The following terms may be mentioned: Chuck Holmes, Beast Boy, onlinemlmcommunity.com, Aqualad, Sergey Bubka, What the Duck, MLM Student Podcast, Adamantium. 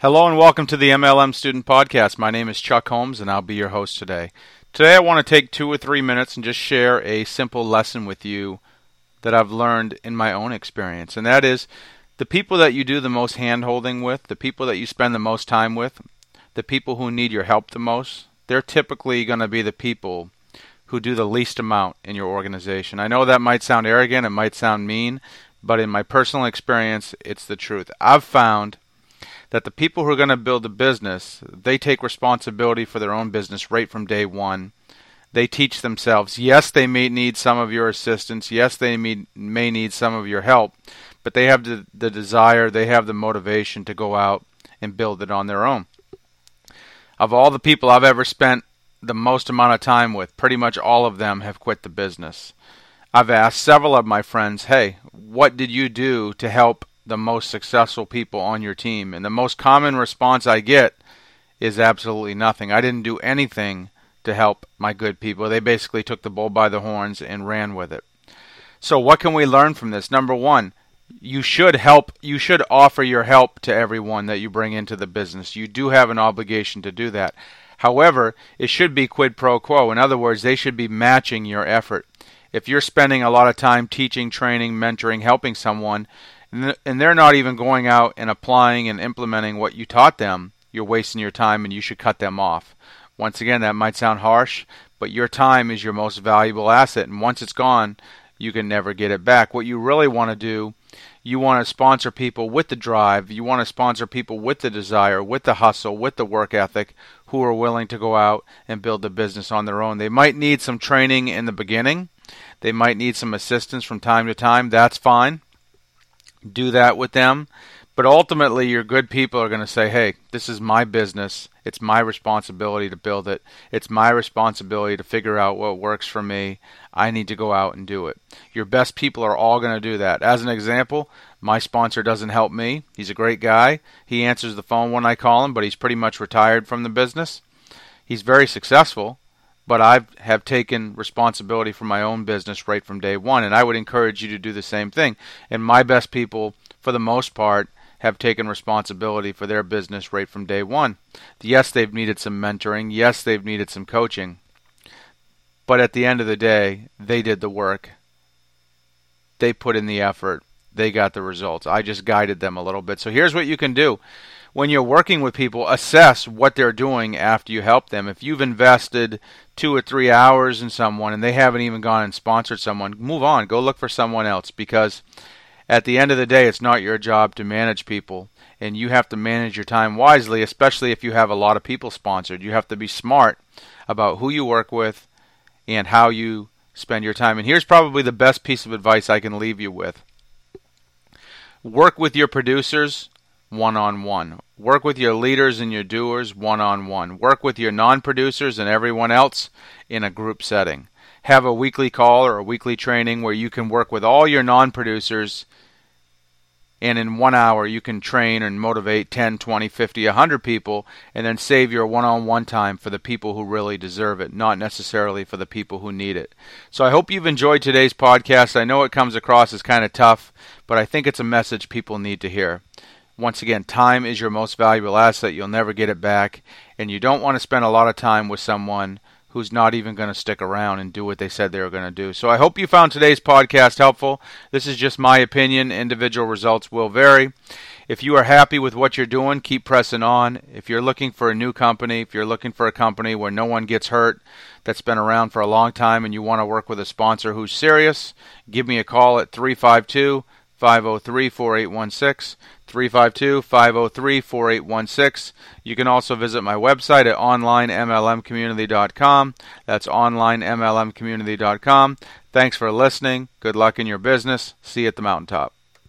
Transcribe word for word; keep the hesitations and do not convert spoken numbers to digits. Hello and welcome to the M L M Student Podcast. My name is Chuck Holmes and I'll be your host today. Today I want to take two or three minutes and just share a simple lesson with you that I've learned in my own experience. And that is, the people that you do the most hand-holding with, the people that you spend the most time with, the people who need your help the most, they're typically going to be the people who do the least amount in your organization. I know that might sound arrogant, it might sound mean, but in my personal experience, it's the truth. I've found that the people who are going to build a business, they take responsibility for their own business right from day one. They teach themselves. Yes, they may need some of your assistance. Yes, they may need some of your help, but they have the, the desire, they have the motivation to go out and build it on their own. Of all the people I've ever spent the most amount of time with, pretty much all of them have quit the business. I've asked several of my friends, hey, what did you do to help the most successful people on your team? And the most common response I get is absolutely nothing. I didn't do anything to help my good people. They basically took the bull by the horns and ran with it. So what can we learn from this? Number one, you should help. You should offer your help to everyone that you bring into the business. You do have an obligation to do that. However, it should be quid pro quo. In other words, they should be matching your effort. If you're spending a lot of time teaching, training, mentoring, helping someone, and they're not even going out and applying and implementing what you taught them, you're wasting your time and you should cut them off. Once again, that might sound harsh, but your time is your most valuable asset, and once it's gone, you can never get it back. What you really want to do, you want to sponsor people with the drive, you want to sponsor people with the desire, with the hustle, with the work ethic, who are willing to go out and build the business on their own. They might need some training in the beginning. They might need some assistance from time to time. That's fine. Do that with them, but ultimately your good people are going to say, hey, this is my business, it's my responsibility to build it, it's my responsibility to figure out what works for me, I need to go out and do it. Your best people are all going to do that. As an example, my sponsor doesn't help me. He's a great guy. He answers the phone when I call him, but he's pretty much retired from the business. He's very successful, but I have taken responsibility for my own business right from day one, and I would encourage you to do the same thing. And my best people, for the most part, have taken responsibility for their business right from day one. Yes, they've needed some mentoring. Yes, they've needed some coaching. But at the end of the day, they did the work. They put in the effort. They got the results. I just guided them a little bit. So here's what you can do. When you're working with people, assess what they're doing after you help them. If you've invested two or three hours in someone and they haven't even gone and sponsored someone, move on. Go look for someone else, because at the end of the day, it's not your job to manage people, and you have to manage your time wisely, especially if you have a lot of people sponsored. You have to be smart about who you work with and how you spend your time. And here's probably the best piece of advice I can leave you with. Work with your producers one-on-one. Work with your leaders and your doers one-on-one. Work with your non-producers and everyone else in a group setting. Have a weekly call or a weekly training where you can work with all your non-producers, and in one hour you can train and motivate ten, twenty, fifty, one hundred people, and then save your one-on-one time for the people who really deserve it, not necessarily for the people who need it. So I hope you've enjoyed today's podcast. I know it comes across as kind of tough, but I think it's a message people need to hear. Once again, time is your most valuable asset. You'll never get it back. And you don't want to spend a lot of time with someone who's not even going to stick around and do what they said they were going to do. So I hope you found today's podcast helpful. This is just my opinion. Individual results will vary. If you are happy with what you're doing, keep pressing on. If you're looking for a new company, if you're looking for a company where no one gets hurt, that's been around for a long time, and you want to work with a sponsor who's serious, give me a call at three five two, five oh three, four eight one six. five oh three, four eight one six, three five two, five oh three, four eight one six. You can also visit my website at online M L M community dot com. That's online M L M community dot com. Thanks for listening. Good luck in your business. See you at the mountaintop.